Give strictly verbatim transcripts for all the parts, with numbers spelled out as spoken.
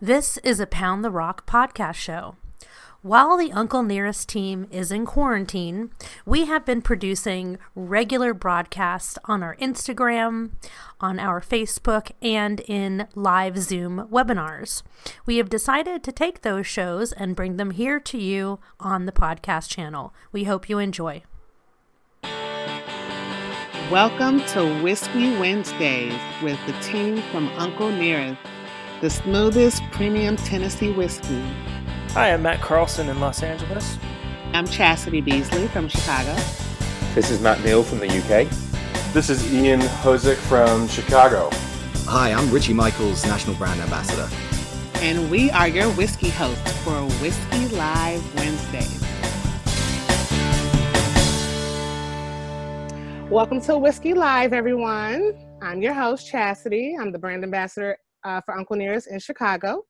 This is a Pound the Rock podcast show. While the Uncle Nearest team is in quarantine, we have been producing regular broadcasts on our Instagram, on our Facebook, and in live Zoom webinars. We have decided to take those shows and bring them here to you on the podcast channel. We hope you enjoy. Welcome to Whiskey Wednesdays with the team from Uncle Nearest, the smoothest premium Tennessee whiskey. Hi, I'm Matt Carlson in Los Angeles. I'm Chastity Beasley from Chicago. This is Matt Neal from the U K. This is Ian Hozick from Chicago. Hi, I'm Richie Michaels, National Brand Ambassador. And we are your whiskey hosts for Whiskey Live Wednesdays. Welcome to Whiskey Live, everyone. I'm your host, Chastity. I'm the brand ambassador Uh, for Uncle Nearest in Chicago.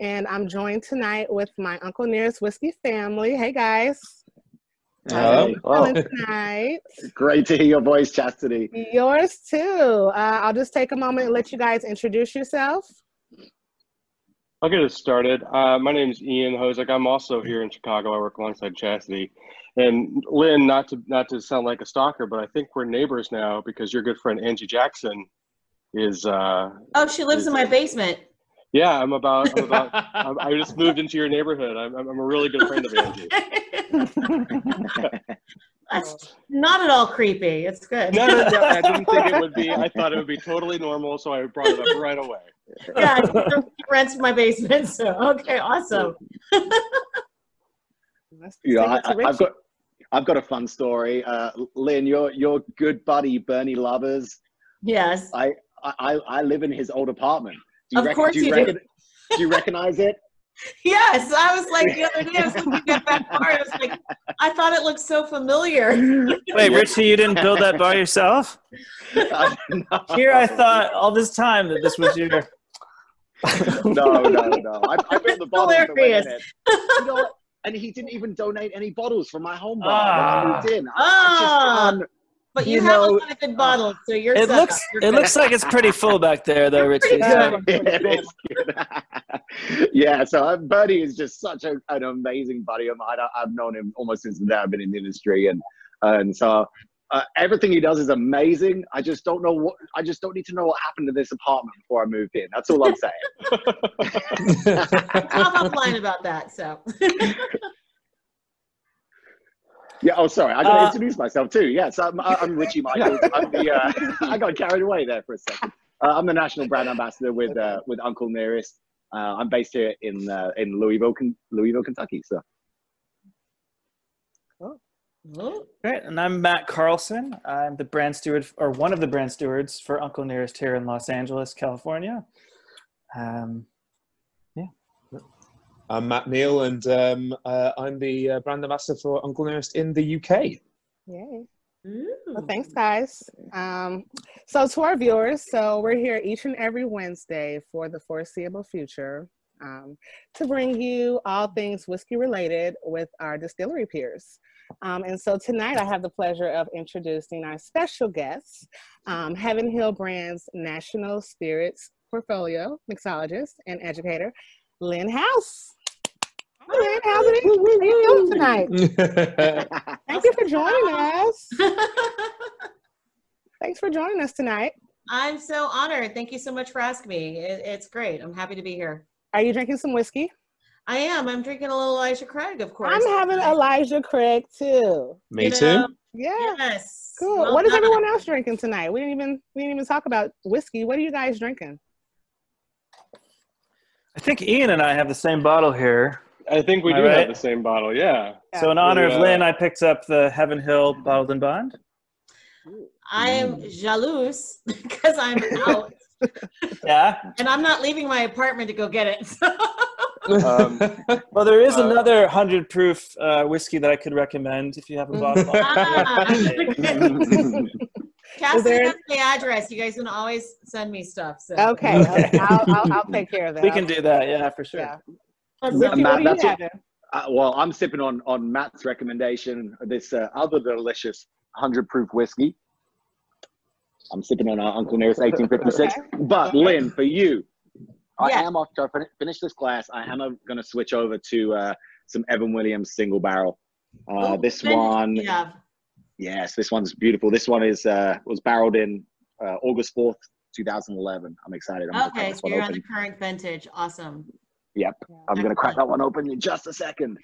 And I'm joined tonight with my Uncle Nearest whiskey family. Hey, guys. Hello. Hello. Tonight. Great to hear your voice, Chastity. Yours, too. Uh, I'll just take a moment and let you guys introduce yourself. I'll get us started. Uh, my name is Ian Hozick. I'm also here in Chicago. I work alongside Chastity. And Lynn, not to not to sound like a stalker, but I think we're neighbors now because your good friend Angie Jackson is uh oh she lives is, in my basement. Yeah, i'm about i'm about I'm, i just moved into your neighborhood. i'm I'm a really good friend of Angie. That's not at all creepy. It's good. No, no, no, I didn't think it would be. I thought it would be totally normal, so I brought it up right away. Yeah, I rents my basement, so okay, awesome. Yeah, I, I, I've got I've got a fun story. uh Lynn, your your good buddy Bernie Lovers. Yes. I I, I live in his old apartment. Do you of rec- course do you, you rec- do. Do you recognize it? Yes. I was like, the other day, I was looking at that bar. I was like, I thought it looked so familiar. Wait, Richie, you didn't build that bar yourself? Uh, no. Here I thought all this time that this was your... no, no, no. I, I built the bottle. Hilarious. You know what? And he didn't even donate any bottles for my home bar. Uh, when I moved in. I, I just, um, But you, you have know, a lot of good bottles, so you're It looks up. It looks like it's pretty full back there, though, Richie. Yeah, yeah, so Bernie is just such a, an amazing buddy of mine. I, I've known him almost since I've been in the industry, and and so uh, everything he does is amazing. I just don't know what I just don't need to know what happened to this apartment before I moved in. That's all I'm saying. I'm offline about that, so. Yeah. Oh, sorry. I got to uh, introduce myself too. Yes, I'm, I'm Richie Michaels. I'm the, uh, I got carried away there for a second. Uh, I'm the National Brand Ambassador with uh, with Uncle Nearest. Uh, I'm based here in uh, in Louisville, Louisville, Kentucky. So. Cool. Cool. Great. And I'm Matt Carlson. I'm the brand steward, or one of the brand stewards for Uncle Nearest here in Los Angeles, California. Um, I'm Matt Neal, and um, uh, I'm the uh, brand ambassador for Uncle Nearest in the U K. Yay. Ooh. Well, thanks, guys. Um, so to our viewers, so we're here each and every Wednesday for the foreseeable future um, to bring you all things whiskey-related with our distillery peers. Um, and so tonight, I have the pleasure of introducing our special guest, um, Heaven Hill Brands National Spirits Portfolio Mixologist and Educator, Lynn House. Lynn, how's it doing tonight? Thank you for joining us. Thanks for joining us tonight. I'm so honored. Thank you so much for asking me. It, it's great. I'm happy to be here. Are you drinking some whiskey? I am. I'm drinking a little Elijah Craig, of course. I'm having Elijah Craig, too. Me you know? too. Yeah. Yes. Cool. Well, what is everyone else drinking tonight? We didn't even we didn't even talk about whiskey. What are you guys drinking? I think Ian and I have the same bottle here. I think we Am do right? have the same bottle, yeah. yeah. So in honor we, uh, of Lynn, I picked up the Heaven Hill Bottled and Bond. I am jaloux because I'm out. Yeah. And I'm not leaving my apartment to go get it. um, well, there is uh, another one hundred proof uh, whiskey that I could recommend if you have a bottle. Ah, Cassie there... has the address. You guys can always send me stuff. So. Okay, okay. I'll, I'll, I'll take care of that. We can do that, yeah, for sure. Yeah. Well, Matt, what are you having? Uh, well, I'm sipping on, on Matt's recommendation, this uh, other delicious one hundred proof whiskey. I'm sipping on our Uncle Nearest eighteen fifty-six. Okay. But, Lynn, for you, I yeah. am, after I finish this glass, I am going to switch over to uh, some Evan Williams single barrel. Uh, oh, this one, yeah. yes, this one's beautiful. This one is uh, was barreled in uh, August fourth, two thousand eleven. I'm excited. I'm okay, gonna so you're open. On the current vintage. Awesome. Yep. Yeah, I'm going to crack that one open in just a second.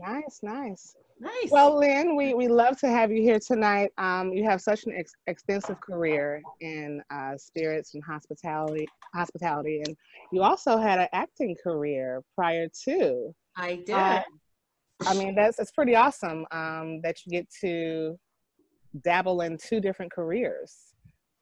Nice, nice. Nice. Well, Lynn, we, we love to have you here tonight. Um, you have such an ex- extensive career in uh, spirits and hospitality, hospitality, and you also had an acting career prior to. I did. Uh, I mean, that's it's pretty awesome um, that you get to dabble in two different careers.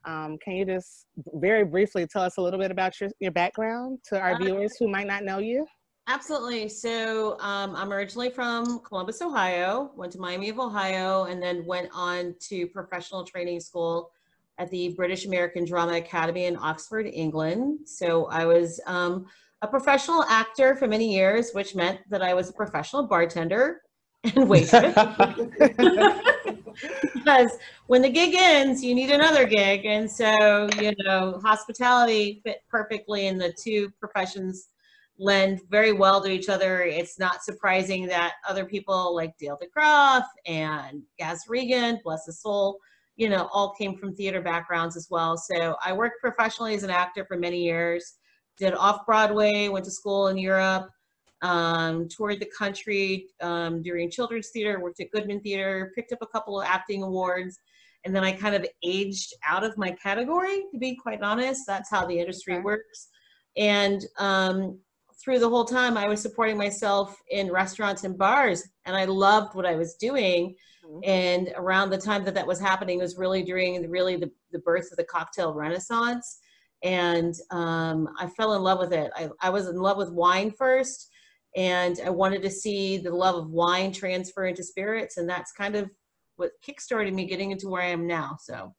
Um, can you just very briefly tell us a little bit about your, your background to our viewers who might not know you? Absolutely. So um, I'm originally from Columbus, Ohio, went to Miami of Ohio, and then went on to professional training school at the British American Drama Academy in Oxford, England. So I was um, a professional actor for many years, which meant that I was a professional bartender and waitress. Because when the gig ends, you need another gig. And so, you know, hospitality fit perfectly in the two professions. Lend very well to each other. It's not surprising that other people like Dale DeGroff and Gaz Regan, bless his soul, you know, all came from theater backgrounds as well. So I worked professionally as an actor for many years, did off-Broadway, went to school in Europe, um, toured the country um, during children's theater, worked at Goodman Theater, picked up a couple of acting awards, and then I kind of aged out of my category, to be quite honest. That's how the industry okay. works. And um, through the whole time I was supporting myself in restaurants and bars, and I loved what I was doing. Mm-hmm. And around the time that that was happening was really during really the, the birth of the cocktail renaissance. And um, I fell in love with it. I, I was in love with wine first, and I wanted to see the love of wine transfer into spirits. And that's kind of what kickstarted me getting into where I am now. So.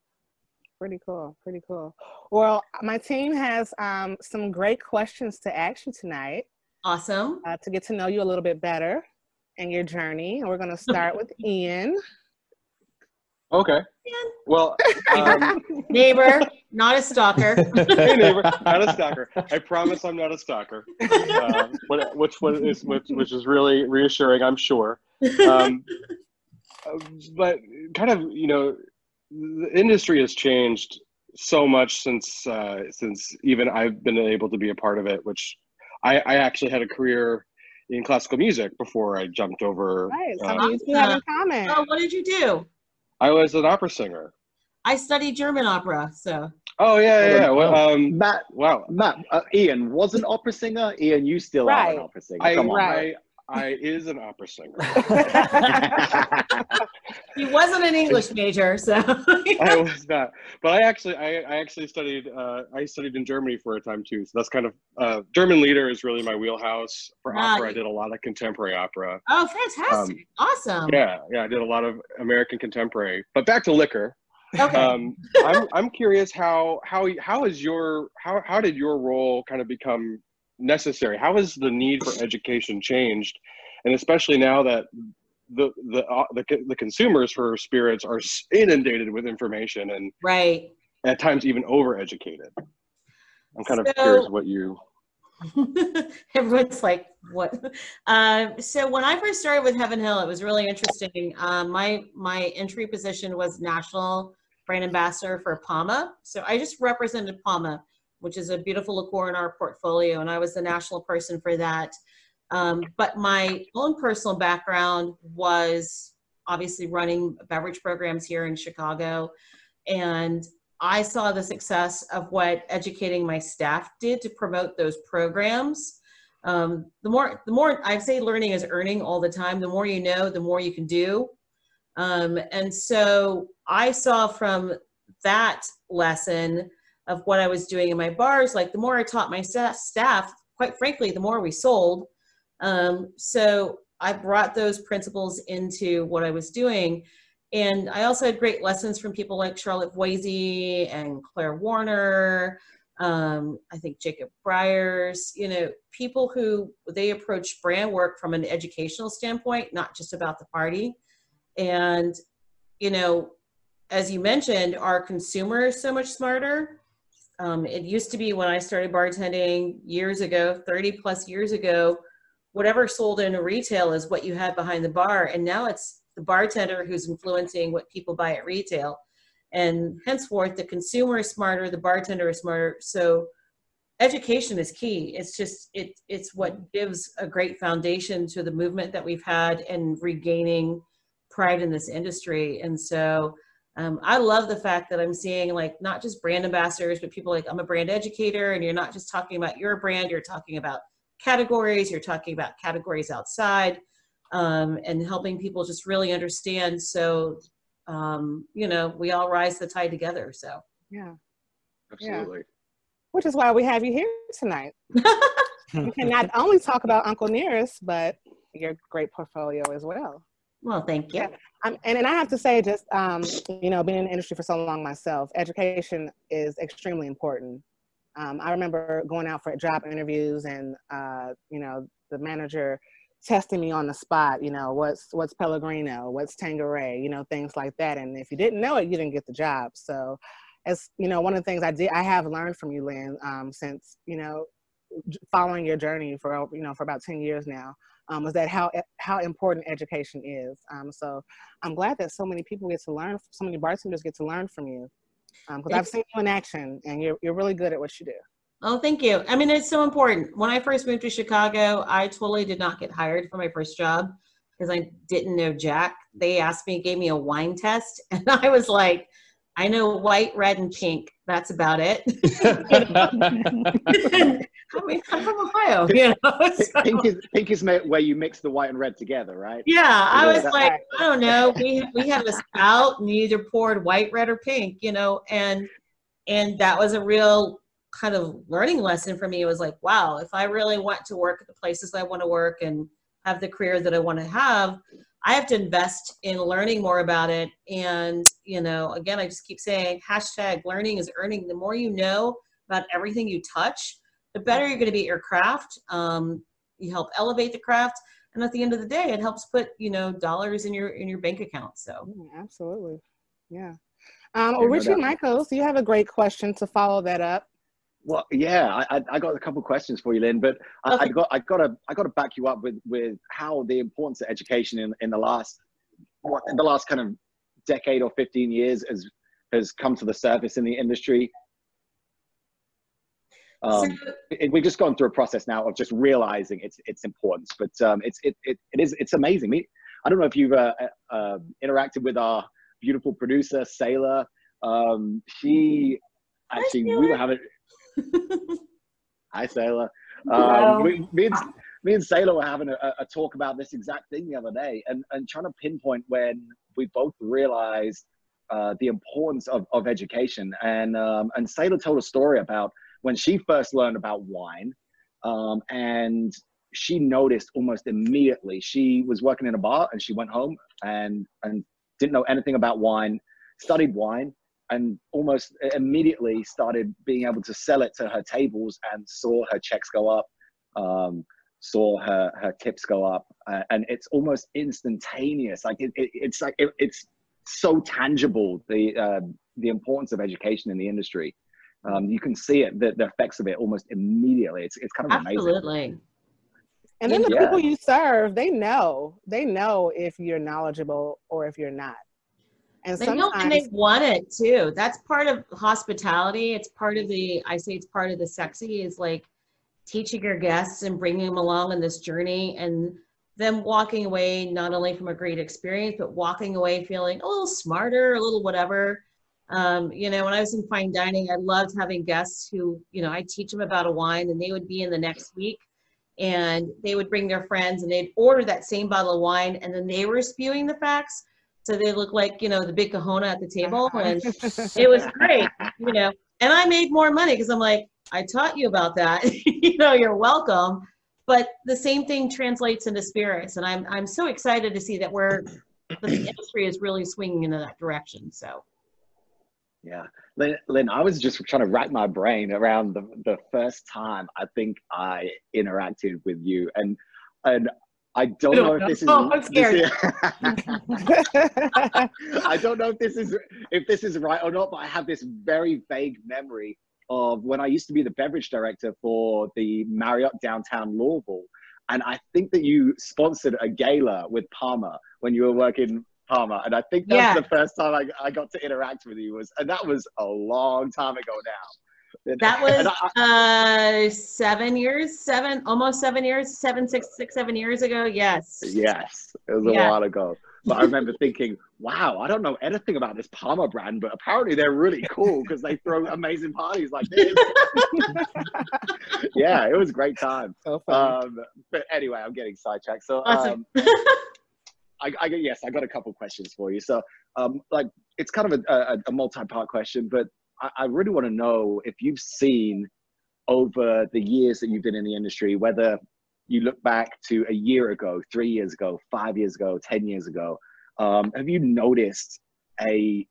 Pretty cool, pretty cool. Well, my team has um, some great questions to ask you tonight. Awesome. Uh, to get to know you a little bit better and your journey. And we're going to start with Ian. Okay. Ian. Well, um, neighbor, not a stalker. Hey, neighbor, not a stalker. I promise I'm not a stalker, um, which, is, which, which is really reassuring, I'm sure. Um, but kind of, you know, the industry has changed so much since uh, since even I've been able to be a part of it, which I, I actually had a career in classical music before I jumped over. Right, some um, you have in common. Oh, what did you do? I was an opera singer. I studied German opera, so. Oh, yeah, yeah, yeah. Well, um, Matt, wow. Matt, uh, Ian was an opera singer. Ian, you still right. are an opera singer. I, Come on, right. I, I is an opera singer. He wasn't an English major, so I was not. But I actually, I, I actually studied. Uh, I studied in Germany for a time too. So that's kind of uh, German lieder is really my wheelhouse for wow. opera. I did a lot of contemporary opera. Oh, fantastic! Um, awesome. Yeah, yeah. I did a lot of American contemporary. But back to liquor. Okay. Um, I'm, I'm curious how how how is your how how did your role kind of become necessary? How has the need for education changed, and especially now that the the, uh, the the consumers for spirits are inundated with information and right at times even overeducated? I'm kind so, of curious what you. Everyone's like, what? Uh, so when I first started with Heaven Hill, it was really interesting. Uh, my my entry position was national brand ambassador for PAMA, so I just represented PAMA, which is a beautiful liqueur in our portfolio, and I was the national person for that. Um, but my own personal background was obviously running beverage programs here in Chicago. And I saw the success of what educating my staff did to promote those programs. Um, the more, the more I say learning is earning all the time. The more you know, the more you can do. Um, and so I saw from that lesson of what I was doing in my bars, like the more I taught my staff, quite frankly, the more we sold. Um, so I brought those principles into what I was doing. And I also had great lessons from people like Charlotte Voisey and Claire Warner, um, I think Jacob Briars, you know, people who they approach brand work from an educational standpoint, not just about the party. And, you know, as you mentioned, our consumers so much smarter. Um, it used to be when I started bartending years ago, thirty plus years ago, whatever sold in retail is what you had behind the bar. And now it's the bartender who's influencing what people buy at retail. And henceforth, the consumer is smarter, the bartender is smarter. So education is key. It's just, it, it's what gives a great foundation to the movement that we've had and regaining pride in this industry. And so um, I love the fact that I'm seeing, like, not just brand ambassadors, but people like, I'm a brand educator, and you're not just talking about your brand, you're talking about categories, you're talking about categories outside, um, and helping people just really understand. So Um, you know, we all rise the tide together. So yeah, absolutely. Yeah. Which is why we have you here tonight. You can not only talk about Uncle Nearest, but your great portfolio as well. Well, thank you. Yeah. Um, and and I have to say, just um, you know, being in the industry for so long myself, education is extremely important. Um, I remember going out for job interviews, and uh, you know, the manager testing me on the spot, you know, what's what's Pellegrino, what's Tanqueray, you know, things like that. And if you didn't know it, you didn't get the job. So, as you know, one of the things I did, I have learned from you, Lynn, um, since, you know, following your journey for, you know, for about ten years now, um, was that how how important education is. Um, so I'm glad that so many people get to learn, so many bartenders get to learn from you, because um, I've seen you in action, and you're you're really good at what you do. Oh, thank you. I mean, it's so important. When I first moved to Chicago, I totally did not get hired for my first job because I didn't know Jack. They asked me, gave me a wine test, and I was like, I know white, red, and pink. That's about it. I mean, I'm from Ohio, you know. So. Pink is, pink is where you mix the white and red together, right? Yeah, I was like, right. I don't know. We, we had a spout, and you either poured white, red, or pink, you know, and and that was a real kind of learning lesson for me. It was like, wow, if I really want to work at the places I want to work and have the career that I want to have, I have to invest in learning more about it. And, you know, again, I just keep saying hashtag learning is earning. The more you know about everything you touch, the better you're going to be at your craft. Um, you help elevate the craft. And at the end of the day, it helps put, you know, dollars in your, in your bank account. So mm, absolutely. Yeah. Um, well, Richie Michaels, you have a great question to follow that up. Well, yeah, I, I got a couple of questions for you, Lynn, but I, okay. I got I got to I got to back you up with, with how the importance of education in, in the last what in the last kind of decade or fifteen years has has come to the surface in the industry. Um, so, it, we've just gone through a process now of just realizing its its importance, but um, it's it, it it is it's amazing. I don't know if you've uh, uh, interacted with our beautiful producer Sailor. Um, she actually we were having. Hi, Sailor. Um, we, me, and, me and Sailor were having a, a talk about this exact thing the other day, and, and trying to pinpoint when we both realized uh, the importance of, of education. And um, and Sailor told a story about when she first learned about wine, um, and she noticed almost immediately. She was working in a bar, and she went home and and didn't know anything about wine, studied wine, and almost immediately started being able to sell it to her tables, and saw her checks go up, um, saw her, her tips go up. Uh, and it's almost instantaneous. Like it, it, it's like, it, it's so tangible, the, uh, the importance of education in the industry. Um, you can see it, the, the effects of it almost immediately. It's, it's kind of amazing. Absolutely. And then the yeah. people you serve, they know, they know if you're knowledgeable or if you're not. And they know, and they want it too. That's part of hospitality. It's part of the, I say it's part of the sexy, is like teaching your guests and bringing them along in this journey, and them walking away not only from a great experience, but walking away feeling a little smarter, a little whatever. Um, you know, when I was in fine dining, I loved having guests who, you know, I teach them about a wine, and they would be in the next week, and they would bring their friends, and they'd order that same bottle of wine, and then they were spewing the facts. So they look like, you know, the big kahuna at the table, and it was great, you know, and I made more money because I'm like, I taught you about that, you know, you're welcome. But the same thing translates into spirits. And I'm, I'm so excited to see that we're, the industry is really swinging into that direction. So. Yeah. Lynn, Lynn, I was just trying to wrap my brain around the, the first time I think I interacted with you, and, and, I don't, I don't know if know. this is. Oh, I'm scared. Is, I don't know if this is if this is right or not, but I have this very vague memory of when I used to be the beverage director for the Marriott downtown Louisville. And I think that you sponsored a gala with PAMA when you were working PAMA. And I think that yeah. was the first time I, I got to interact with you. Was, and that was a long time ago now. That was I, uh, seven years, seven, almost seven years, seven, six, six, seven years ago. Yes. Yes. It was a yeah. while ago. But I remember thinking, wow, I don't know anything about this PAMA brand, but apparently they're really cool because they throw amazing parties like this. Yeah, it was a great time. So fun. Um, but anyway, I'm getting sidetracked. So awesome. um, I, I, yes, I got a couple questions for you. So um, like, it's kind of a, a, a multi-part question, but I, I really want to know if you've seen over the years that you've been in the industry, whether you look back to a year ago, three years ago, five years ago, ten years ago, um, have you noticed a,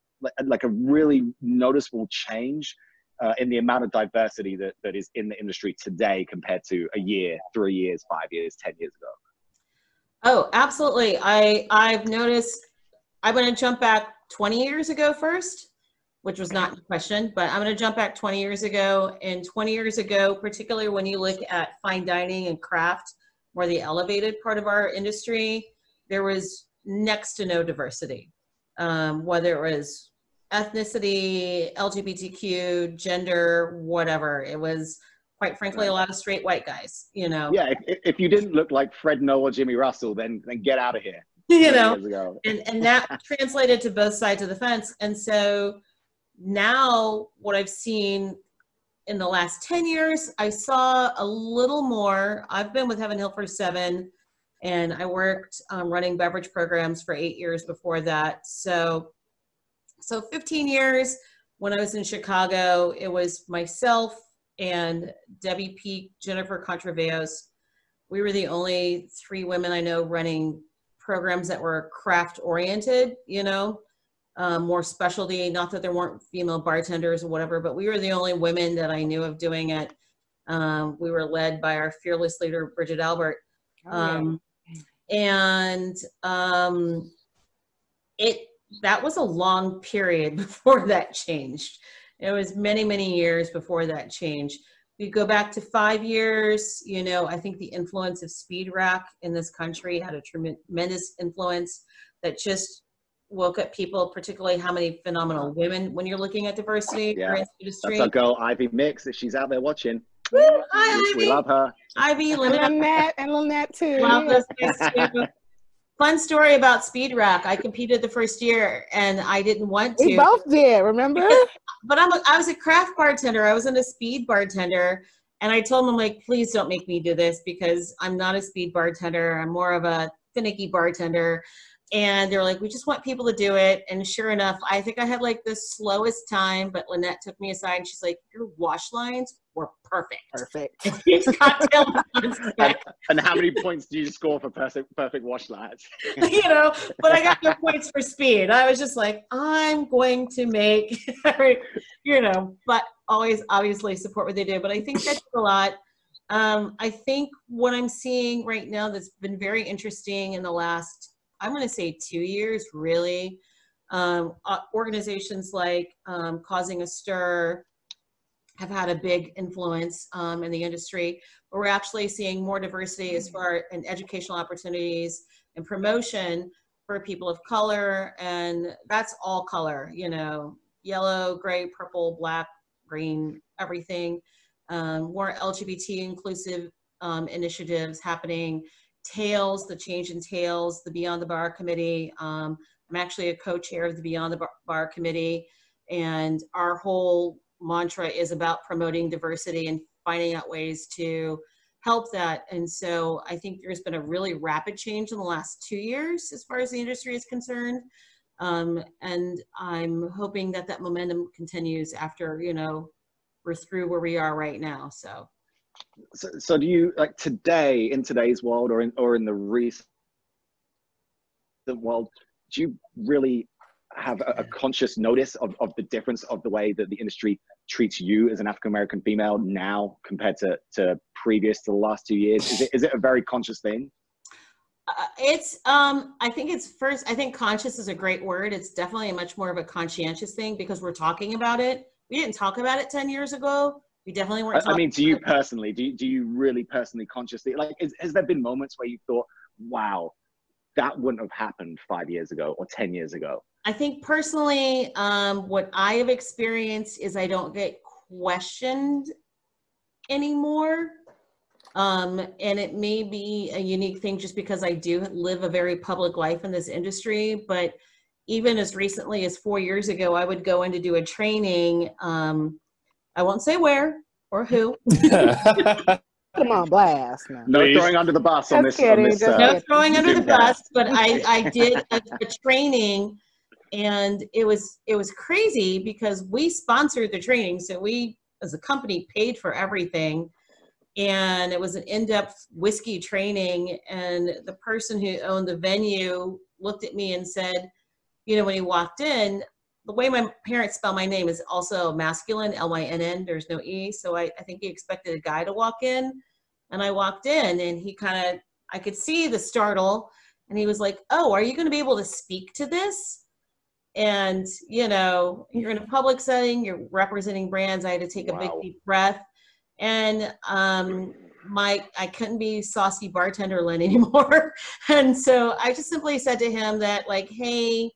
like a really noticeable change uh, in the amount of diversity that, that is in the industry today compared to a year, three years, five years, ten years ago? Oh, absolutely. I, I've noticed, I'm gonna jump back twenty years ago first, which was not the question, but I'm going to jump back twenty years ago. And twenty years ago, particularly when you look at fine dining and craft, more the elevated part of our industry, there was next to no diversity, um, whether it was ethnicity, L G B T Q, gender, whatever. It was, quite frankly, a lot of straight white guys, you know? Yeah, if, if you didn't look like Fred Noe or Jimmy Russell, then, then get out of here. You know, and, and that translated to both sides of the fence. And so now what I've seen in the last ten years, I saw a little more. I've been with Heaven Hill for seven, and I worked um, running beverage programs for eight years before that. So, so fifteen years when I was in Chicago, it was myself and Debbie Peak, Jennifer Contraveos. We were the only three women I know running programs that were craft oriented, you know. Um, more specialty, not that there weren't female bartenders or whatever, but we were the only women that I knew of doing it. Um, we were led by our fearless leader, Bridget Albert. Um, oh, yeah. And um, it that was a long period before that changed. It was many, many years before that change. We go back to five years, you know, I think the influence of Speed Rack in this country had a tremendous influence that just woke up people, particularly how many phenomenal women when you're looking at diversity. Yeah, in that's our girl Ivy Mix. If she's out there watching, woo, Ivy. We love her. Ivy, Lynnette, and Lynnette too. Love those guys too. Fun story about Speed Rack. I competed the first year, and I didn't want to. We both did, remember? Because, but I'm a, I was a craft bartender. I wasn't a speed bartender, and I told them, like, please don't make me do this because I'm not a speed bartender. I'm more of a finicky bartender. And they're like, we just want people to do it. And sure enough, I think I had like the slowest time, but Lynnette took me aside and she's like, your wash lines were perfect. Perfect. These cocktail lines. And, and how many points do you score for perfect, perfect wash lines? You know, but I got no points for speed. I was just like, I'm going to make, you know, but always obviously support what they do. But I think that's a lot. Um, I think what I'm seeing right now that's been very interesting in the last, I'm going to say two years, really. Um, organizations like um, Causing a Stir have had a big influence um, in the industry. But we're actually seeing more diversity as far as educational opportunities and promotion for people of color. And that's all color, you know, yellow, gray, purple, black, green, everything. Um, more L G B T inclusive um, initiatives happening. Tails, the change in Tails, the Beyond the Bar committee. Um, I'm actually a co-chair of the Beyond the Bar committee, and our whole mantra is about promoting diversity and finding out ways to help that. And so I think there's been a really rapid change in the last two years as far as the industry is concerned. Um, and I'm hoping that that momentum continues after, you know, we're through where we are right now, so. So, so do you, like today, in today's world or in or in the recent world, do you really have a, a conscious notice of, of the difference of the way that the industry treats you as an African-American female now compared to, to previous to the last two years? Is it, is it a very conscious thing? Uh, it's, um, I think it's first, I think conscious is a great word. It's definitely much more of a conscientious thing because we're talking about it. we didn't talk about it ten years ago. We definitely weren't talking. I mean, to you personally, do you, do you really personally consciously, like, is, has there been moments where you thought, wow, that wouldn't have happened five years ago or ten years ago? I think personally, um, what I have experienced is I don't get questioned anymore. Um, and it may be a unique thing just because I do live a very public life in this industry, but even as recently as four years ago, I would go in to do a training. Um, I won't say where or who. Come on, blast. No, no throwing under the bus on this. Kidding, on this uh, no throwing under the bus, but I, I did a, a training, and it was, it was crazy because we sponsored the training. So we, as a company, paid for everything. And it was an in-depth whiskey training. And the person who owned the venue looked at me and said, you know, when he walked in, the way my parents spell my name is also masculine, L Y N N, there's no E. So I, I think he expected a guy to walk in. And I walked in and he kind of, I could see the startle. And he was like, oh, are you going to be able to speak to this? And, you know, you're in a public setting, you're representing brands. I had to take wow. a big deep breath. And um, my, I couldn't be saucy bartender Lynn anymore. And so I just simply said to him that, like, hey,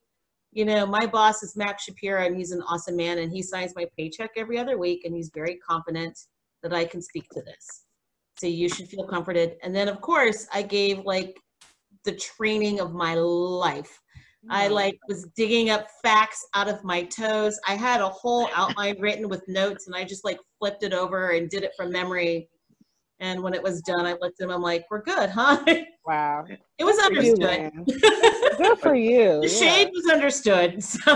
you know, my boss is Max Shapiro, and he's an awesome man, and he signs my paycheck every other week, and he's very confident that I can speak to this. So you should feel comforted. And then, of course, I gave, like, the training of my life. I, like, was digging up facts out of my toes. I had a whole outline written with notes, and I just, like, flipped it over and did it from memory. And when it was done, I looked at him, I'm like, we're good, huh? Wow. It was understood. Good for you. The shade yeah. was understood. So.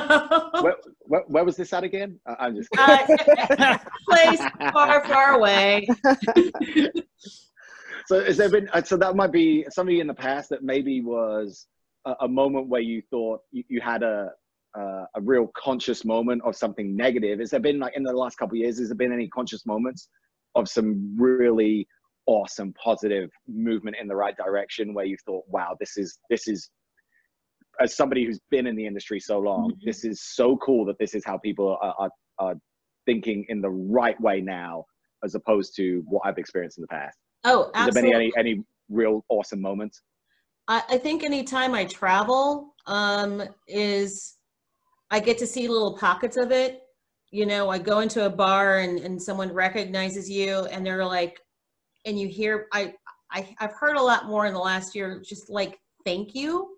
Where, where, where was this at again? Uh, I'm just kidding. Uh, place far, far away. So has there been, so that might be somebody in the past that maybe was a, a moment where you thought you, you had a, a, a real conscious moment of something negative. Has there been, like, in the last couple of years, has there been any conscious moments of some really awesome positive movement in the right direction where you thought, wow, this is this is as somebody who's been in the industry so long, mm-hmm. this is so cool that this is how people are, are, are thinking in the right way now, as opposed to what I've experienced in the past? Oh, absolutely. Has there been any any real awesome moments? I, I think anytime I travel um is I get to see little pockets of it. You know, I go into a bar and, and someone recognizes you, and they're like, and you hear, I, I, I've heard a lot more in the last year, just like, thank you,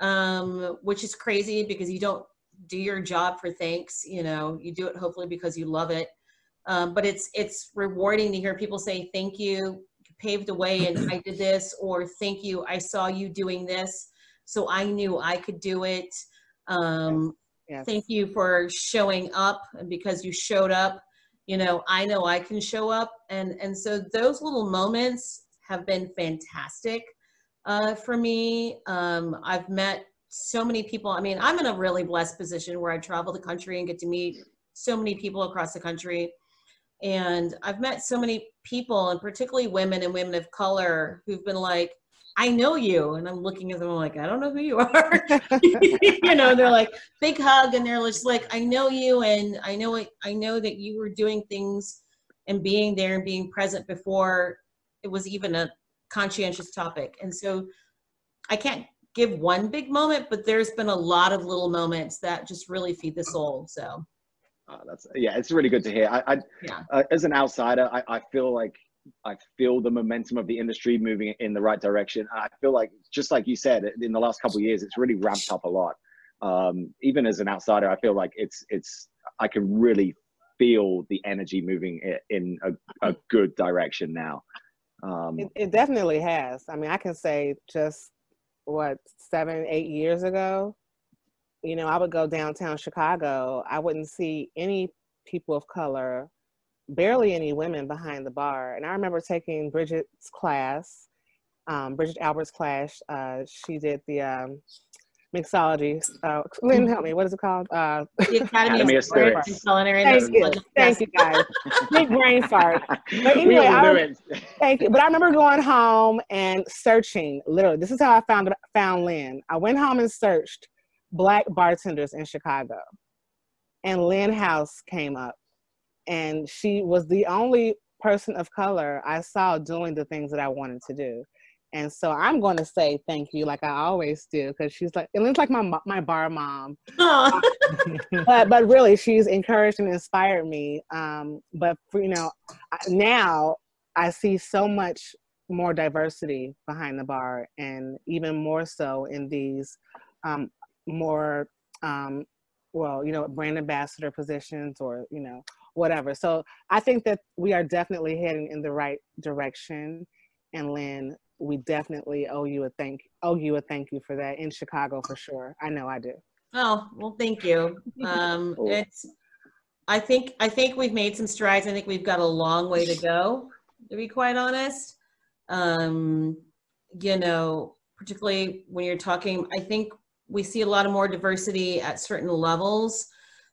um, which is crazy because you don't do your job for thanks, you know, you do it hopefully because you love it. Um, but it's, it's rewarding to hear people say, thank you, you paved the way and I did this, or thank you, I saw you doing this, so I knew I could do it. Um, Yes. Thank you for showing up, and because you showed up, you know, I know I can show up. And, and so those little moments have been fantastic uh, for me. Um, I've met so many people. I mean, I'm in a really blessed position where I travel the country and get to meet so many people across the country. And I've met so many people, and particularly women and women of color, who've been like, I know you. And I'm looking at them, I'm like, I don't know who you are. You know, they're like, big hug. And they're just like, I know you. And I know it, I know that you were doing things and being there and being present before it was even a conscientious topic. And so I can't give one big moment, but there's been a lot of little moments that just really feed the soul. So. Oh, that's, yeah, it's really good to hear. I, I yeah. uh, as an outsider, I, I feel like, I feel the momentum of the industry moving in the right direction. I feel like, just like you said, in the last couple of years, it's really ramped up a lot. Um, even as an outsider, I feel like it's, it's, I can really feel the energy moving in a, a good direction now. Um, it, it definitely has. I mean, I can say just what, seven, eight years ago, you know, I would go downtown Chicago. I wouldn't see any people of color, barely any women behind the bar. And I remember taking Bridget's class, um, Bridget Albert's class. Uh, she did the um, mixology. Uh, Lynn, help me. What is it called? Uh, the Academy, Academy of Spirits and Culinary. Thank you. Thank you, guys. Big brain fart. But anyway, I, thank you. But I remember going home and searching. Literally, this is how I found found Lynn. I went home and searched Black bartenders in Chicago. and Lynn House came up, and she was the only person of color I saw doing the things that I wanted to do. And so I'm going to say thank you, like I always do, because she's like, it looks like my my bar mom. but but really, she's encouraged and inspired me. Um, but for, you know, now I see so much more diversity behind the bar, and even more so in these um, more um, well, you know, brand ambassador positions, or you know, whatever. So I think that we are definitely heading in the right direction, and Lynn, we definitely owe you a thank owe you a thank you for that in Chicago, for sure. I know I do. Oh, well, thank you. Um, it's I think I think we've made some strides. I think we've got a long way to go, to be quite honest. Um, you know, particularly when you're talking, I think we see a lot of more diversity at certain levels.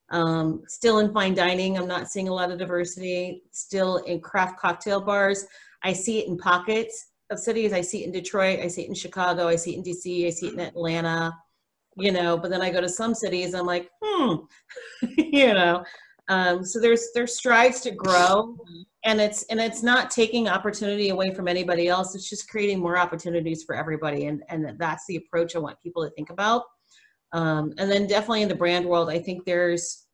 Um, still in fine dining, I'm not seeing a lot of diversity. Still in craft cocktail bars, I see it in pockets of cities. I see it in Detroit, I see it in Chicago, I see it in D C, I see it in Atlanta, you know, but then I go to some cities, I'm like, hmm, you know, um, so there's, there's strides to grow, and it's, and it's not taking opportunity away from anybody else. It's just creating more opportunities for everybody. And, and that's the approach I want people to think about. Um, and then definitely in the brand world, I think there's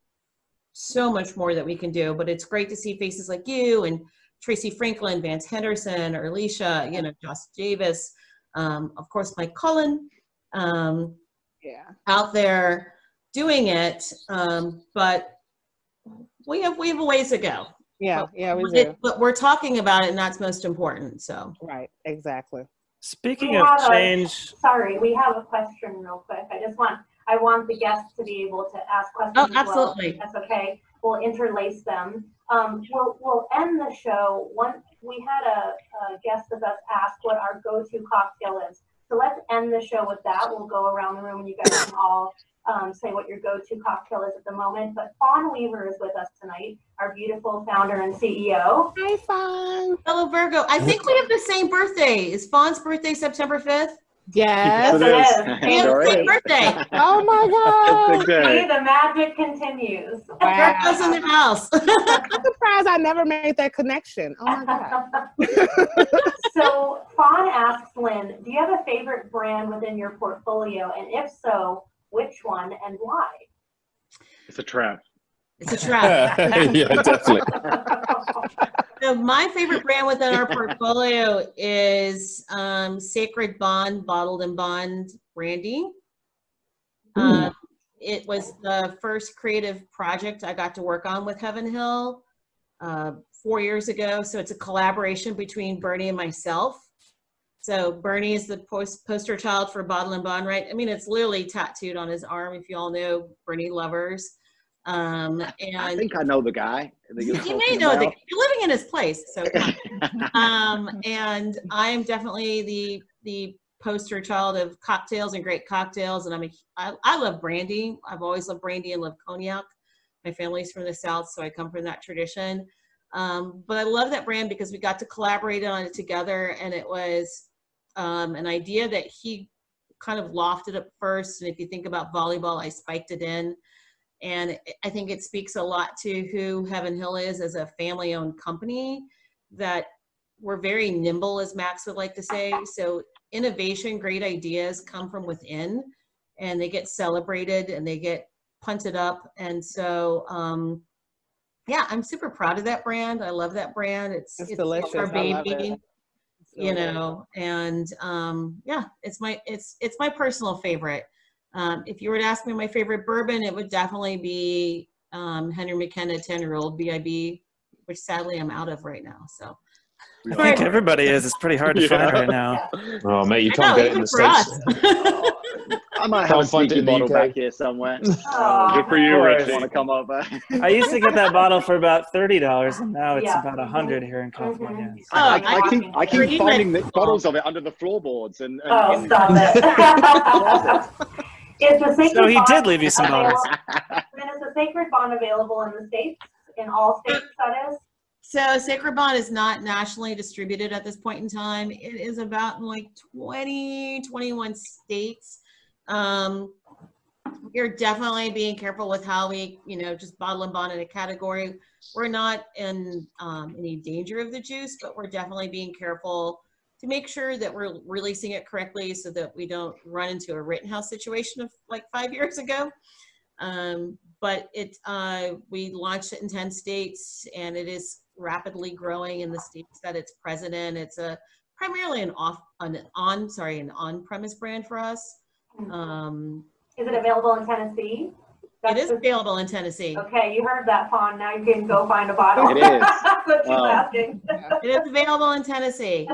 so much more that we can do, but it's great to see faces like you and Tracy Franklin, Vance Henderson, or Alicia, you know, Joss Davis, um, of course, Mike Cullen, um, yeah, out there doing it. Um, but we have we have a ways to go. Yeah, but, yeah, we but do. It, but we're talking about it, and that's most important. So right, exactly. Speaking we of change, a, sorry, we have a question real quick. I just want I want the guests to be able to ask questions. Oh, absolutely, well. That's okay. We'll interlace them. Um, we'll, we'll end the show. One, we had a, a guest with us ask what our go-to cocktail is. So let's end the show with that. We'll go around the room and you guys can all um, say what your go-to cocktail is at the moment. But Fawn Weaver is with us tonight, our beautiful founder and C E O. Hi, Fawn. Hello, Virgo. I think we have the same birthday. Is Fawn's birthday September fifth? Yes. Yes, it is. Happy birthday. Oh my God. See, the magic continues. Wow. Virgo's in the house. I'm surprised I never made that connection. Oh my God. So, Fawn asks Lynn, do you have a favorite brand within your portfolio? And if so, which one and why? It's a trap. It's a trap. Yeah, definitely. So my favorite brand within our portfolio is um, Sacred Bond, Bottled and Bond Brandy. Uh, it was the first creative project I got to work on with Heaven Hill uh, four years ago. So it's a collaboration between Bernie and myself. So Bernie is the post- poster child for Bottled and Bond, right? I mean, it's literally tattooed on his arm, if you all know Bernie Lovers. Um, and I think I know the guy. You may know the guy. You're living in his place, so. um, and I am definitely the the poster child of cocktails and great cocktails. And I'm a I, I love brandy. I've always loved brandy and love cognac. My family's from the South, so I come from that tradition. Um, but I love that brand because we got to collaborate on it together, and it was um, an idea that he kind of lofted up first. And if you think about volleyball, I spiked it in. And I think it speaks a lot to who Heaven Hill is as a family-owned company, that we're very nimble, as Max would like to say. So innovation, great ideas come from within, and they get celebrated and they get punted up. And so, um, yeah, I'm super proud of that brand. I love that brand. It's, it's, it's delicious. Our baby, I love it. You know, and um, yeah, it's my it's it's my personal favorite. Um, if you were to ask me my favorite bourbon, it would definitely be um, Henry McKenna ten-year-old B I B, which sadly I'm out of right now. So I think everybody is. It's pretty hard to yeah. find right now. Yeah. Oh, mate, you can't get it in the States. I might have a sneaky bottle back here somewhere. Oh, good for you, Richie. Want to come over? I used to get that bottle for about thirty dollars, and now it's yeah. about a hundred here in California. Mm-hmm. So oh, I, I, I keep I keep finding the bottles of it under the floorboards. And, and oh, stop it. Is the sacred so he bond did leave you some dollars. And is the Sacred Bond available in the States, in all states, that is? So Sacred Bond is not nationally distributed at this point in time. It is about in like twenty, twenty-one states. Um, You're definitely being careful with how we, you know, just bottle and bond in a category. We're not in um, any danger of the juice, but we're definitely being careful to make sure that we're releasing it correctly so that we don't run into a Rittenhouse situation of like five years ago. Um, but it, uh, we launched it in ten states and it is rapidly growing in the states that it's present in. It's a primarily an off, an on, sorry, an on-premise brand for us. Um, is it available in Tennessee? That's it is the, available in Tennessee. Okay, you heard that, Fawn. Now you can go find a bottle. It is. That's um, asking. It is available in Tennessee.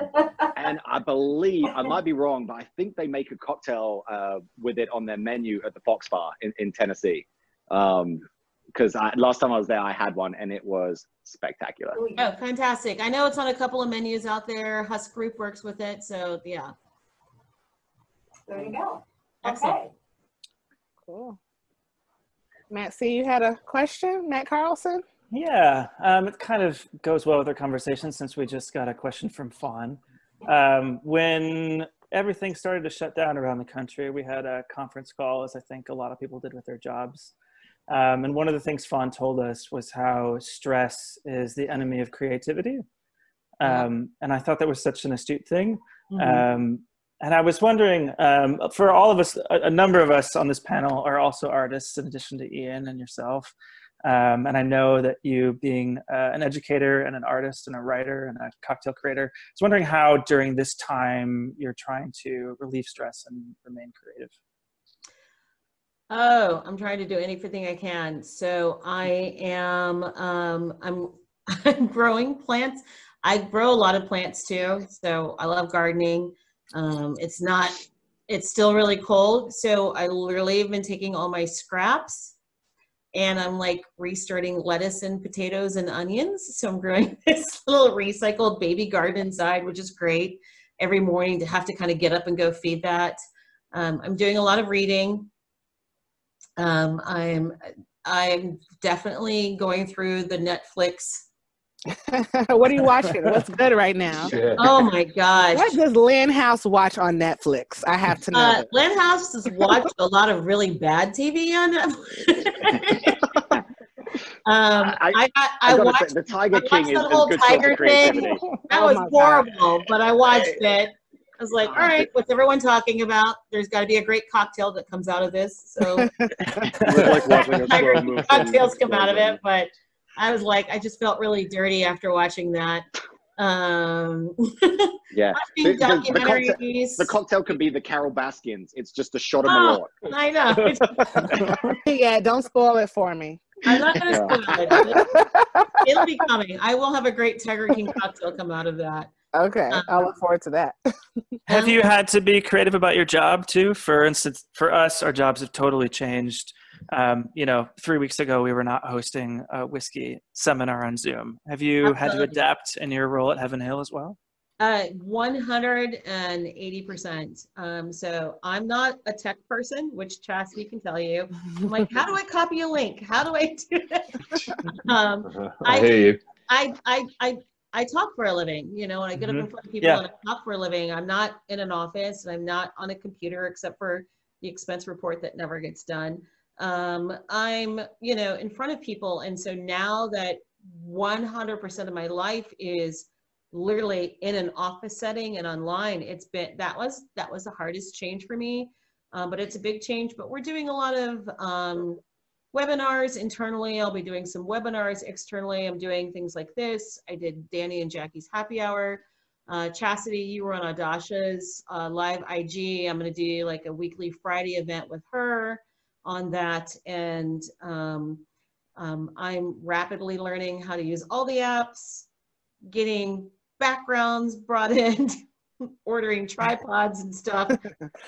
And I believe, I might be wrong, but I think they make a cocktail uh, with it on their menu at the Fox Bar in, in Tennessee. Um, because last time I was there, I had one, and it was spectacular. Oh, fantastic. I know it's on a couple of menus out there. Husk Group works with it, so yeah. There you go. Excellent. Okay. Cool. Matt C., you had a question? Matt Carlson? Yeah, um, it kind of goes well with our conversation since we just got a question from Fawn. Um, when everything started to shut down around the country, we had a conference call, as I think a lot of people did with their jobs. Um, and one of the things Fawn told us was how stress is the enemy of creativity. Um, and I thought that was such an astute thing. Mm-hmm. Um, and I was wondering, um, for all of us, a, a number of us on this panel are also artists in addition to Ian and yourself. Um, and I know that you being uh, an educator and an artist and a writer and a cocktail creator, I was wondering how during this time you're trying to relieve stress and remain creative. Oh, I'm trying to do anything I can. So I am, um, I'm, I'm growing plants. I grow a lot of plants too. So I love gardening. Um, it's not, it's still really cold. So I literally have been taking all my scraps and I'm like restarting lettuce and potatoes and onions. So I'm growing this little recycled baby garden inside, which is great every morning to have to kind of get up and go feed that. Um, I'm doing a lot of reading. Um, I'm, I'm definitely going through the Netflix. What are you watching? What's good right now? Yeah. Oh my gosh. What does Lynn House watch on Netflix? I have to know. Uh, Lynn House has watched a lot of really bad T V on Netflix. um, I, I, I, I, I watched say, the Tiger I King is the whole good Tiger thing. That oh was horrible, God. But I watched it. I was like, all right, what's everyone talking about? There's got to be a great cocktail that comes out of this. So like cocktails come out of it, but I was like, I just felt really dirty after watching that. Um, yeah, watching the, the, the, cocktail, the cocktail could be the Carol Baskins. It's just a shot of oh, Malort. I know. Yeah, don't spoil it for me. I'm not going to yeah. spoil it. It'll, it'll be coming. I will have a great Tiger King cocktail come out of that. Okay, I'll look forward to that. Have you had to be creative about your job too? For instance, for us, our jobs have totally changed. Um, you know, three weeks ago, we were not hosting a whiskey seminar on Zoom. Have you Absolutely. Had to adapt in your role at Heaven Hill as well? Uh, one hundred eighty percent. Um, so I'm not a tech person, which Chastity can tell you. I'm like, how do I copy a link? How do I do that? Um, I hear you. I, I, I, I I talk for a living, you know, and I get mm-hmm. up in front of people yeah. and I talk for a living. I'm not in an office and I'm not on a computer except for the expense report that never gets done. Um, I'm, you know, in front of people. And so now that one hundred percent of my life is literally in an office setting and online, it's been, that was, that was the hardest change for me, um, but it's a big change, but we're doing a lot of, um, webinars internally. I'll be doing some webinars externally. I'm doing things like this. I did Danny and Jackie's happy hour. Uh, Chastity, you were on Audasha's uh, live I G. I'm going to do like a weekly Friday event with her on that. And um, um, I'm rapidly learning how to use all the apps, getting backgrounds brought in, ordering tripods and stuff.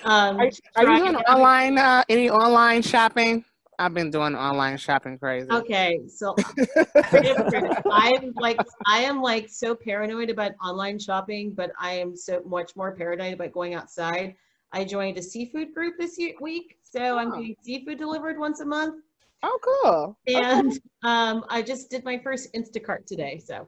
Um, are, are you doing online, uh, any online shopping? I've been doing online shopping crazy. Okay, so I'm like, I am like so paranoid about online shopping, but I am so much more paranoid about going outside. I joined a seafood group this year, week, so oh. I'm getting seafood delivered once a month. Oh, cool! And okay. um, I just did my first Instacart today, so.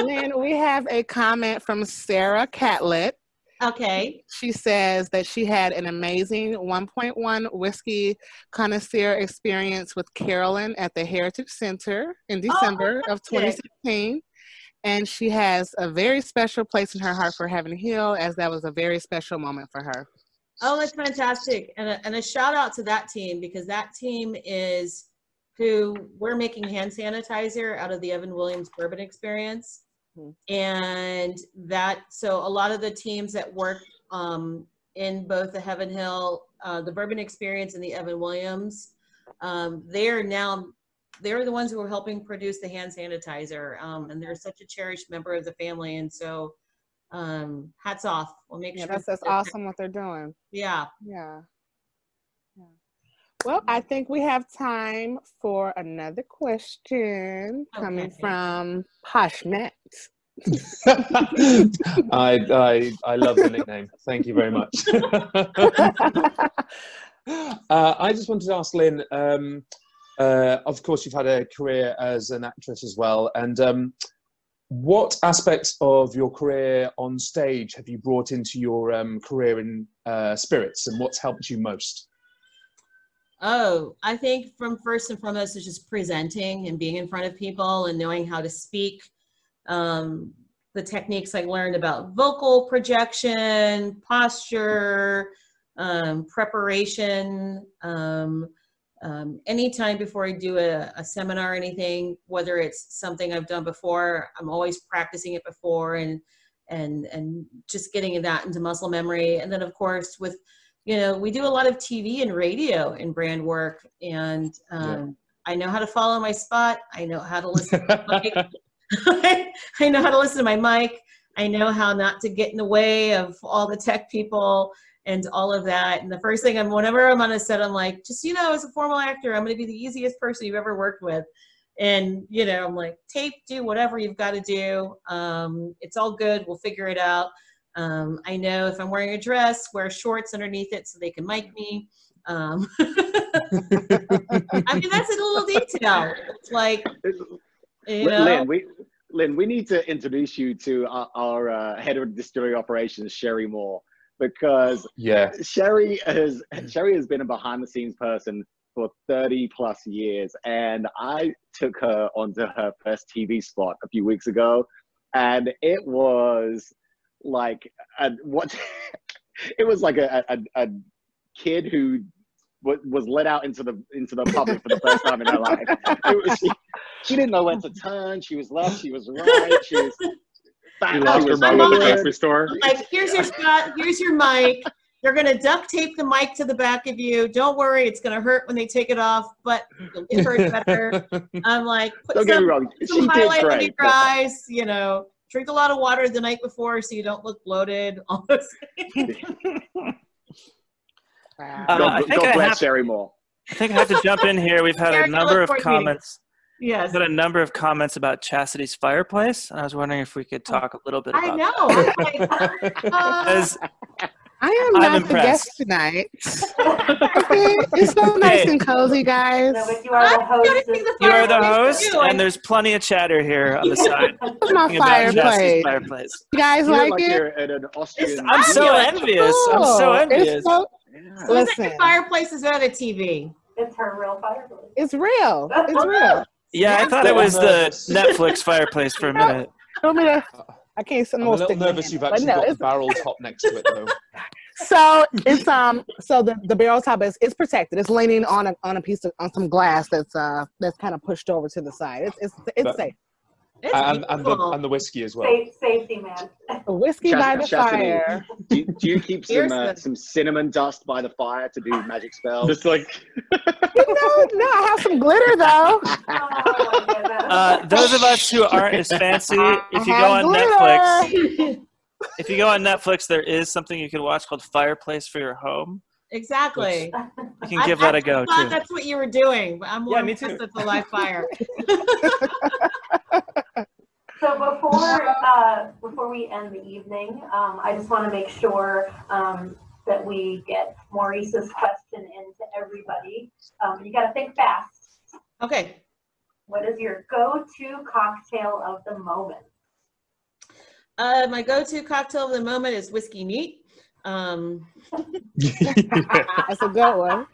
Lynn, we have a comment from Sarah Catlett. Okay. She says that she had an amazing one point one whiskey connoisseur experience with Carolyn at the Heritage Center in December oh, of twenty sixteen. And she has a very special place in her heart for Heaven Hill, as that was a very special moment for her. Oh, that's fantastic. And a, and a shout out to that team, because that team is who we're making hand sanitizer out of the Evan Williams Bourbon Experience. And that, so a lot of the teams that work um, in both the Heaven Hill, uh, the Bourbon Experience and the Evan Williams, um, they're now, they're the ones who are helping produce the hand sanitizer. Um, and they're such a cherished member of the family. And so um, hats off. We'll make yeah, sure. That's, that's awesome what they're doing. Yeah. Yeah. Yeah. Well, I think we have time for another question okay. coming from Poshmet. I, I I love the nickname. Thank you very much. uh, I just wanted to ask Lynn, um, uh, of course you've had a career as an actress as well, and um, what aspects of your career on stage have you brought into your um, career in uh, spirits, and what's helped you most? Oh, I think from first and foremost is just presenting and being in front of people and knowing how to speak. Um, the techniques I learned about vocal projection, posture, um, preparation. Um, um, anytime before I do a, a seminar or anything, whether it's something I've done before, I'm always practicing it before and and and just getting that into muscle memory. And then of course with, you know, we do a lot of T V and radio and brand work, and um, yeah. I know how to follow my spot. I know how to listen to my mic. I know how to listen to my mic. I know how not to get in the way of all the tech people and all of that. And the first thing I'm, whenever I'm on a set, I'm like, just, you know, as a formal actor, I'm going to be the easiest person you've ever worked with. And, you know, I'm like, tape, do whatever you've got to do. Um, it's all good. We'll figure it out. Um, I know if I'm wearing a dress, wear shorts underneath it so they can mic me. Um, I mean, that's a little detail. It's like, you know. Lynn, we, Lynn, we need to introduce you to our, our uh, head of distillery operations, Sherry Moore, because yeah. Sherry has Sherry has been a behind-the-scenes person for thirty plus years, and I took her onto her first T V spot a few weeks ago, and it was like a, what it was like a, a a kid who was let out into the into the public for the first time in her life. It was, she, she didn't know where to turn. She was left. She was right. She was. You lost her mom at the grocery store. Like, here's your spot. Here's your mic. They're gonna duct tape the mic to the back of you. Don't worry, it's gonna hurt when they take it off, but you'll get hurt better. I'm like, put don't some, get me wrong. Some she highlight great, in your eyes, you know. Drink a lot of water the night before so you don't look bloated. All those things. Wow. Uh, God, I think God I bless Sherry Moore. I think I have to jump in here. We've had a number of comments. Meeting. Yes. We've had a number of comments about Chastity's fireplace. And I was wondering if we could talk a little bit about I know. That. uh, I am I'm not impressed. The guest tonight. Okay. It's so nice hey. And cozy, guys. No, you are the host. The you are the host, and there's plenty of chatter here on the side. My fireplace. fireplace. You guys like, like it? At an I'm so envious. Cool. I'm so envious. So, yeah. Listen, like the fireplace is on a T V. It's her real fireplace. It's real. It's real. Yeah, I thought it was the Netflix fireplace for a minute. Show me that. I can't. I'm a little nervous. You've actually got the barrel top next to it, though. So it's um. So the, the barrel top is it's protected. It's leaning on a on a piece of on some glass that's uh that's kind of pushed over to the side. It's it's it's but, safe. It's and, and the and the whiskey as well. Safe, safety man. A whiskey Chast by the Chastity. Fire. Do, do you keep some uh, some cinnamon dust by the fire to do magic spells? Just like. You know, no, I have some glitter though. Oh, uh, those of us who aren't as fancy, if you go on Netflix, if you go on Netflix, there is something you can watch called Fireplace for Your Home. Exactly. You can give I, that I a go too. That's what you were doing. But I'm more yeah, impressed too. With the live fire. So before uh, before we end the evening, um, I just want to make sure um, that we get Maurice's question into everybody. Um, you got to think fast. Okay. What is your go-to cocktail of the moment? Uh, my go-to cocktail of the moment is whiskey neat. Um, That's a good one.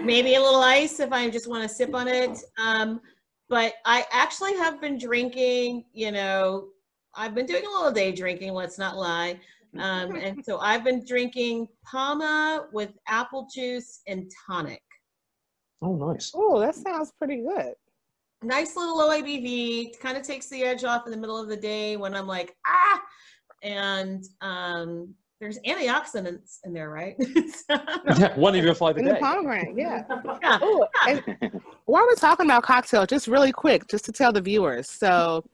Maybe a little ice if I just want to sip on it. Um, but I actually have been drinking, you know, I've been doing a little day drinking, let's not lie. Um, and so I've been drinking PAMA with apple juice and tonic. Oh, nice. Oh, that sounds pretty good. Nice little low A B V, kind of takes the edge off in the middle of the day when I'm like, ah, and um, there's antioxidants in there, right? so, yeah, one of your fly the in day. The pomegranate, yeah. yeah. Ooh, and while we're talking about cocktail, just really quick, just to tell the viewers. So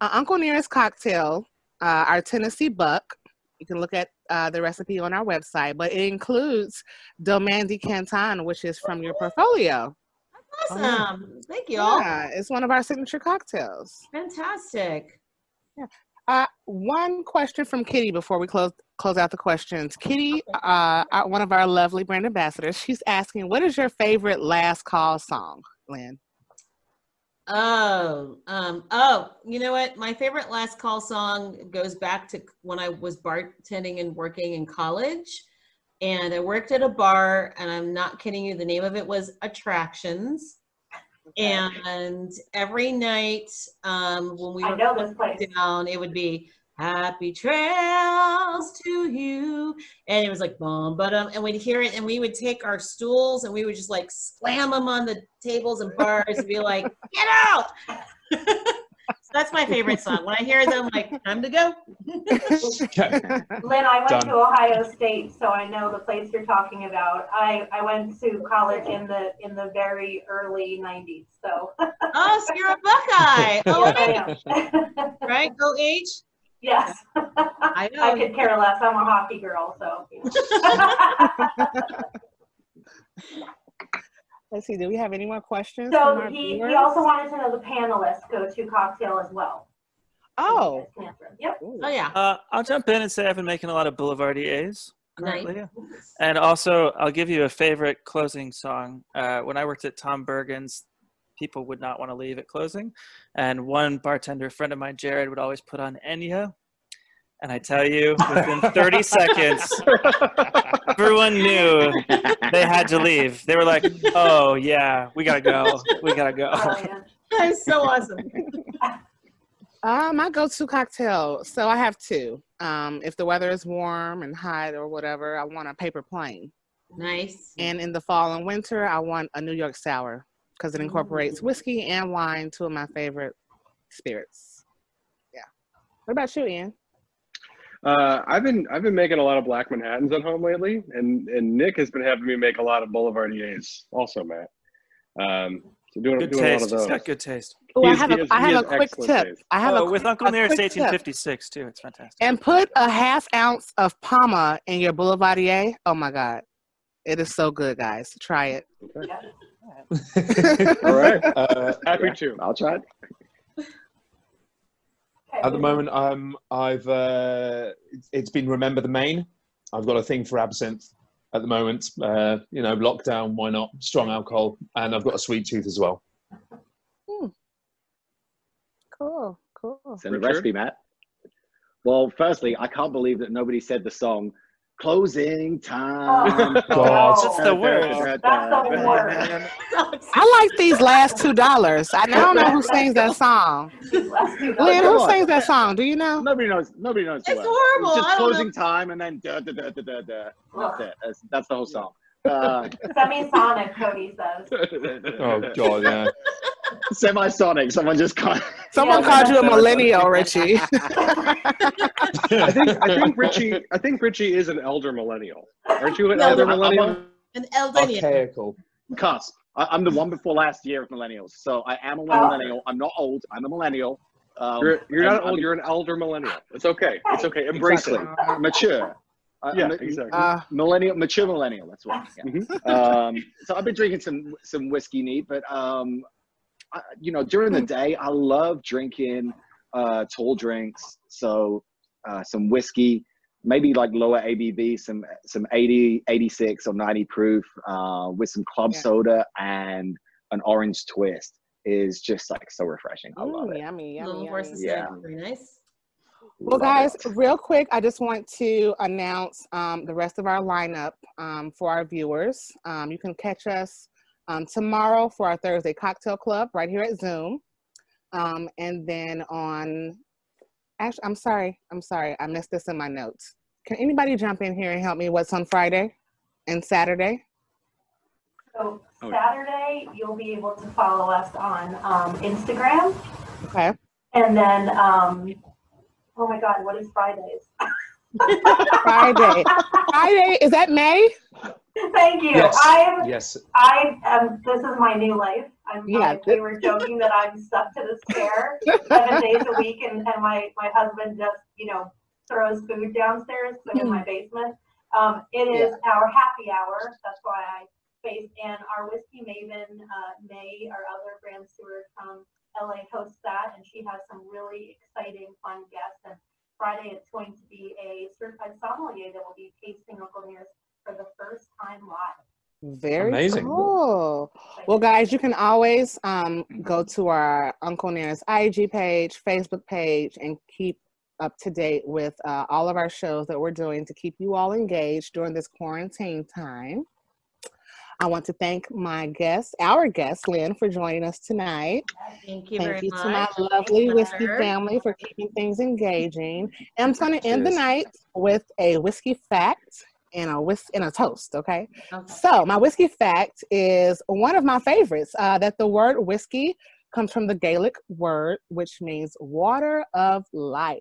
uh, Uncle Nearest cocktail, uh, our Tennessee Buck, you can look at uh, the recipe on our website, but it includes Domandi Canton, which is from your portfolio. Awesome. Oh. Thank you yeah, all. Yeah, it's one of our signature cocktails. Fantastic. Yeah. Uh, one question from Kitty before we close close out the questions. Kitty, uh, our, one of our lovely brand ambassadors, she's asking, what is your favorite last call song, Lynn? Oh, um, oh, you know what? My favorite last call song goes back to when I was bartending and working in college. And I worked at a bar, and I'm not kidding you, the name of it was Attractions. Okay. And every night um, when we I were down, it would be happy trails to you. And it was like, bum, ba-dum. And we'd hear it, and we would take our stools, and we would just like slam them on the tables and bars and be like, get out. So that's my favorite song. When I hear them, I'm like, time to go. Okay. Lynn, I went Done. to Ohio State, so I know the place you're talking about. I, I went to college in the in the very early nineties. So. Oh, so you're a Buckeye. Oh, yes, I am. Right? O H? Yes. I know. I could care less. I'm a hockey girl, so. You know. Let's see, do we have any more questions? So he, he also wanted to know the panelists' go-to cocktail as well. Oh. Yep. Ooh. Oh, yeah. Uh, I'll jump in and say I've been making a lot of Boulevardiers currently. Nice. Yeah. And also, I'll give you a favorite closing song. Uh, when I worked at Tom Bergen's, people would not want to leave at closing. And one bartender friend of mine, Jared, would always put on Enya. And I tell you, within thirty seconds, everyone knew they had to leave. They were like, oh, yeah, we got to go. We got to go. Oh, yeah. That is so awesome. Uh, my go-to cocktail. So I have two. Um, if the weather is warm and hot or whatever, I want a paper plane. Nice. And in the fall and winter, I want a New York sour because it incorporates whiskey and wine, two of my favorite spirits. Yeah. What about you, Ian? Uh, I've been I've been making a lot of Black Manhattans at home lately, and, and Nick has been having me make a lot of Boulevardiers, also, Matt. Um, so doing, good doing taste. A lot of those. It's got good taste. Oh, I have a, has, I have a quick tip. Taste. I have oh, a with quick, Uncle Nearest eighteen fifty-six too. It's fantastic. And put a half ounce of P A M A in your Boulevardier. Oh my God, it is so good, guys. Try it. Okay. All right, uh, happy yeah. to. I'll try it. At the moment, um, I've uh, it's, it's been Remember the Maine. I've got a thing for absinthe at the moment. Uh, you know, lockdown, why not? Strong alcohol, and I've got a sweet tooth as well. Hmm. Cool, cool. Send the recipe, Matt. Well, firstly, I can't believe that nobody said the song "Closing Time." Oh, God, that's the word. That's the word. I like these last two dollars. I don't know who sings that song. Lynn, who sings that song? Do you know? Nobody knows. Nobody knows. It's horrible. It's just Closing Time and then da da da da da da. That's it. That's, that's the whole song. Uh, Semi Sonic, Cody says. Oh God, yeah. Semi Sonic. Someone just called. Someone yeah, called you a millennial, Richie. I think I think Richie. I think Richie is an elder millennial. Aren't you an no, elder I'm, millennial? I'm a, an elder millennial. Cusp. I'm the one before last year of millennials, so I am a millennial. Oh. I'm not old. I'm a millennial. Um, you're you're not I'm, old. I'm, you're an elder millennial. It's okay. It's okay. Embrace exactly. it. Mature. Uh, yeah, exactly. Uh, millennial, mature millennial. That's what. Yeah. Mm-hmm. um, so I've been drinking some some whiskey neat, but um, I, you know, during the day, I love drinking uh, tall drinks. So uh, some whiskey, maybe like lower A B V, some some eighty, eighty-six or ninety proof, uh, with some club yeah. soda and an orange twist is just like so refreshing. I Ooh, love it. Yummy, yummy, yummy. Yeah. Very nice. Well, Love guys, it. real quick, I just want to announce um, the rest of our lineup um, for our viewers. Um, you can catch us um, tomorrow for our Thursday Cocktail Club right here at Zoom. Um, and then on, actually, I'm sorry, I'm sorry, I missed this in my notes. Can anybody jump in here and help me? What's on Friday and Saturday? So Saturday, you'll be able to follow us on um, Instagram. Okay. And then, um, oh my God, what is Fridays? Friday. Friday, is that May? Thank you. Yes. I'm, yes. I am, this is my new life. I'm, yeah. I, we were joking that I'm stuck to this chair seven days a week, and, and my, my husband just, you know, throws food downstairs, put in my basement. Um, it is yeah. our happy hour. That's why I Space and our whiskey maven, uh, May, our other brand steward from L A, hosts that, and she has some really exciting, fun guests. And Friday, it's going to be a certified sommelier that will be tasting Uncle Nearest for the first time live. Very Amazing. cool. Well, guys, you can always um, go to our Uncle Nearest I G page, Facebook page, and keep up to date with uh, all of our shows that we're doing to keep you all engaged during this quarantine time. I want to thank my guest, our guest, Lynn, for joining us tonight. Thank you thank very you much. Thank you to my lovely Thanks, whiskey Claire. family for keeping things engaging. And I'm going to end the night with a whiskey fact and a whis- and a toast, okay? okay? So my whiskey fact is one of my favorites, uh, that the word whiskey comes from the Gaelic word, which means water of life.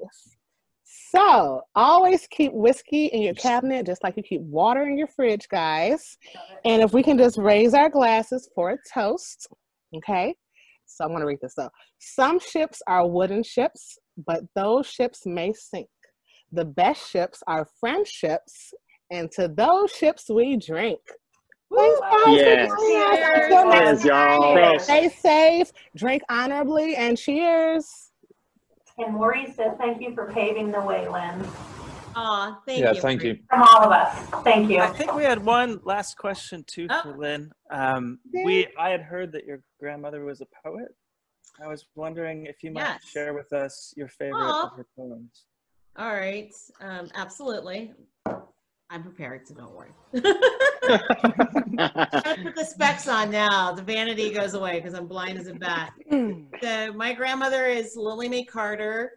So, always keep whiskey in your cabinet, just like you keep water in your fridge, guys. And if we can just raise our glasses for a toast, okay? So, I'm going to read this up. Some ships are wooden ships, but those ships may sink. The best ships are friendships, and to those ships we drink. Thanks, guys. Yes. Cheers. Until next time, stay safe, drink honorably, and cheers. And Maurice says, thank you for paving the way, Lynn. Aw, thank yeah, you. Yeah, thank you. From all of us. Thank you. I think we had one last question, too, oh. for Lynn. Um, we, I had heard that your grandmother was a poet. I was wondering if you might yes. share with us your favorite Aww. of her poems. All right. Um, absolutely. I'm prepared, so don't worry. I put the specs on now. The vanity goes away because I'm blind as a bat. So my grandmother is Lily Mae Carter,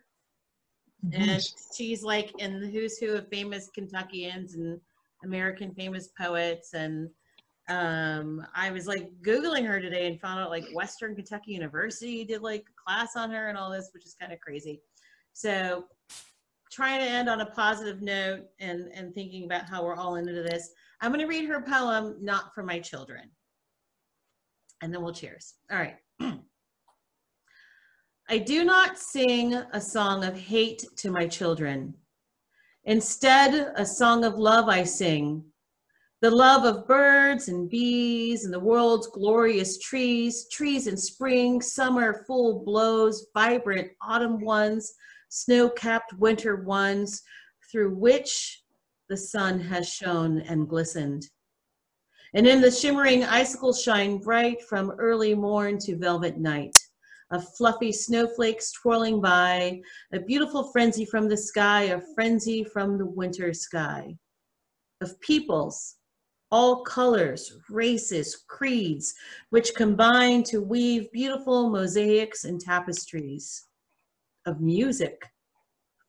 and she's like in the who's who of famous Kentuckians and American famous poets. And um, I was like Googling her today and found out like Western Kentucky University did like a class on her and all this, which is kind of crazy. So trying to end on a positive note and, and thinking about how we're all into this. I'm going to read her poem, Not For My Children. And then we'll cheers. All right. I do not sing a song of hate to my children. Instead, a song of love I sing. The love of birds and bees and the world's glorious trees, trees in spring, summer full blows, vibrant autumn ones, snow-capped winter ones, through which the sun has shone and glistened. And in the shimmering icicles shine bright from early morn to velvet night, of fluffy snowflakes twirling by, a beautiful frenzy from the sky, a frenzy from the winter sky, of peoples, all colors, races, creeds, which combine to weave beautiful mosaics and tapestries, of music,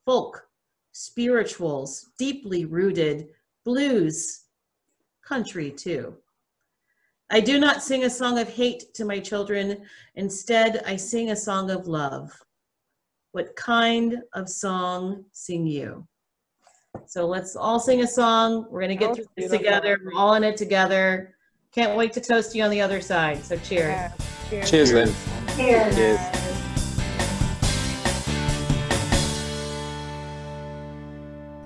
folk, spirituals, deeply rooted, blues, country too. I do not sing a song of hate to my children. Instead, I sing a song of love. What kind of song sing you? So let's all sing a song. We're gonna get oh, through this together. We're all in it together. Can't wait to toast you on the other side. So cheers. Yeah. Cheers. Cheers, Lynn. Cheers. Cheers.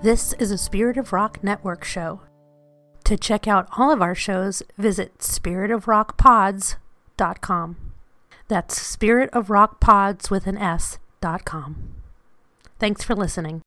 This is a Spirit of Rock Network show. To check out all of our shows, visit spirit of rock pods dot com. That's spirit of rock pods with an S dot com. Thanks for listening.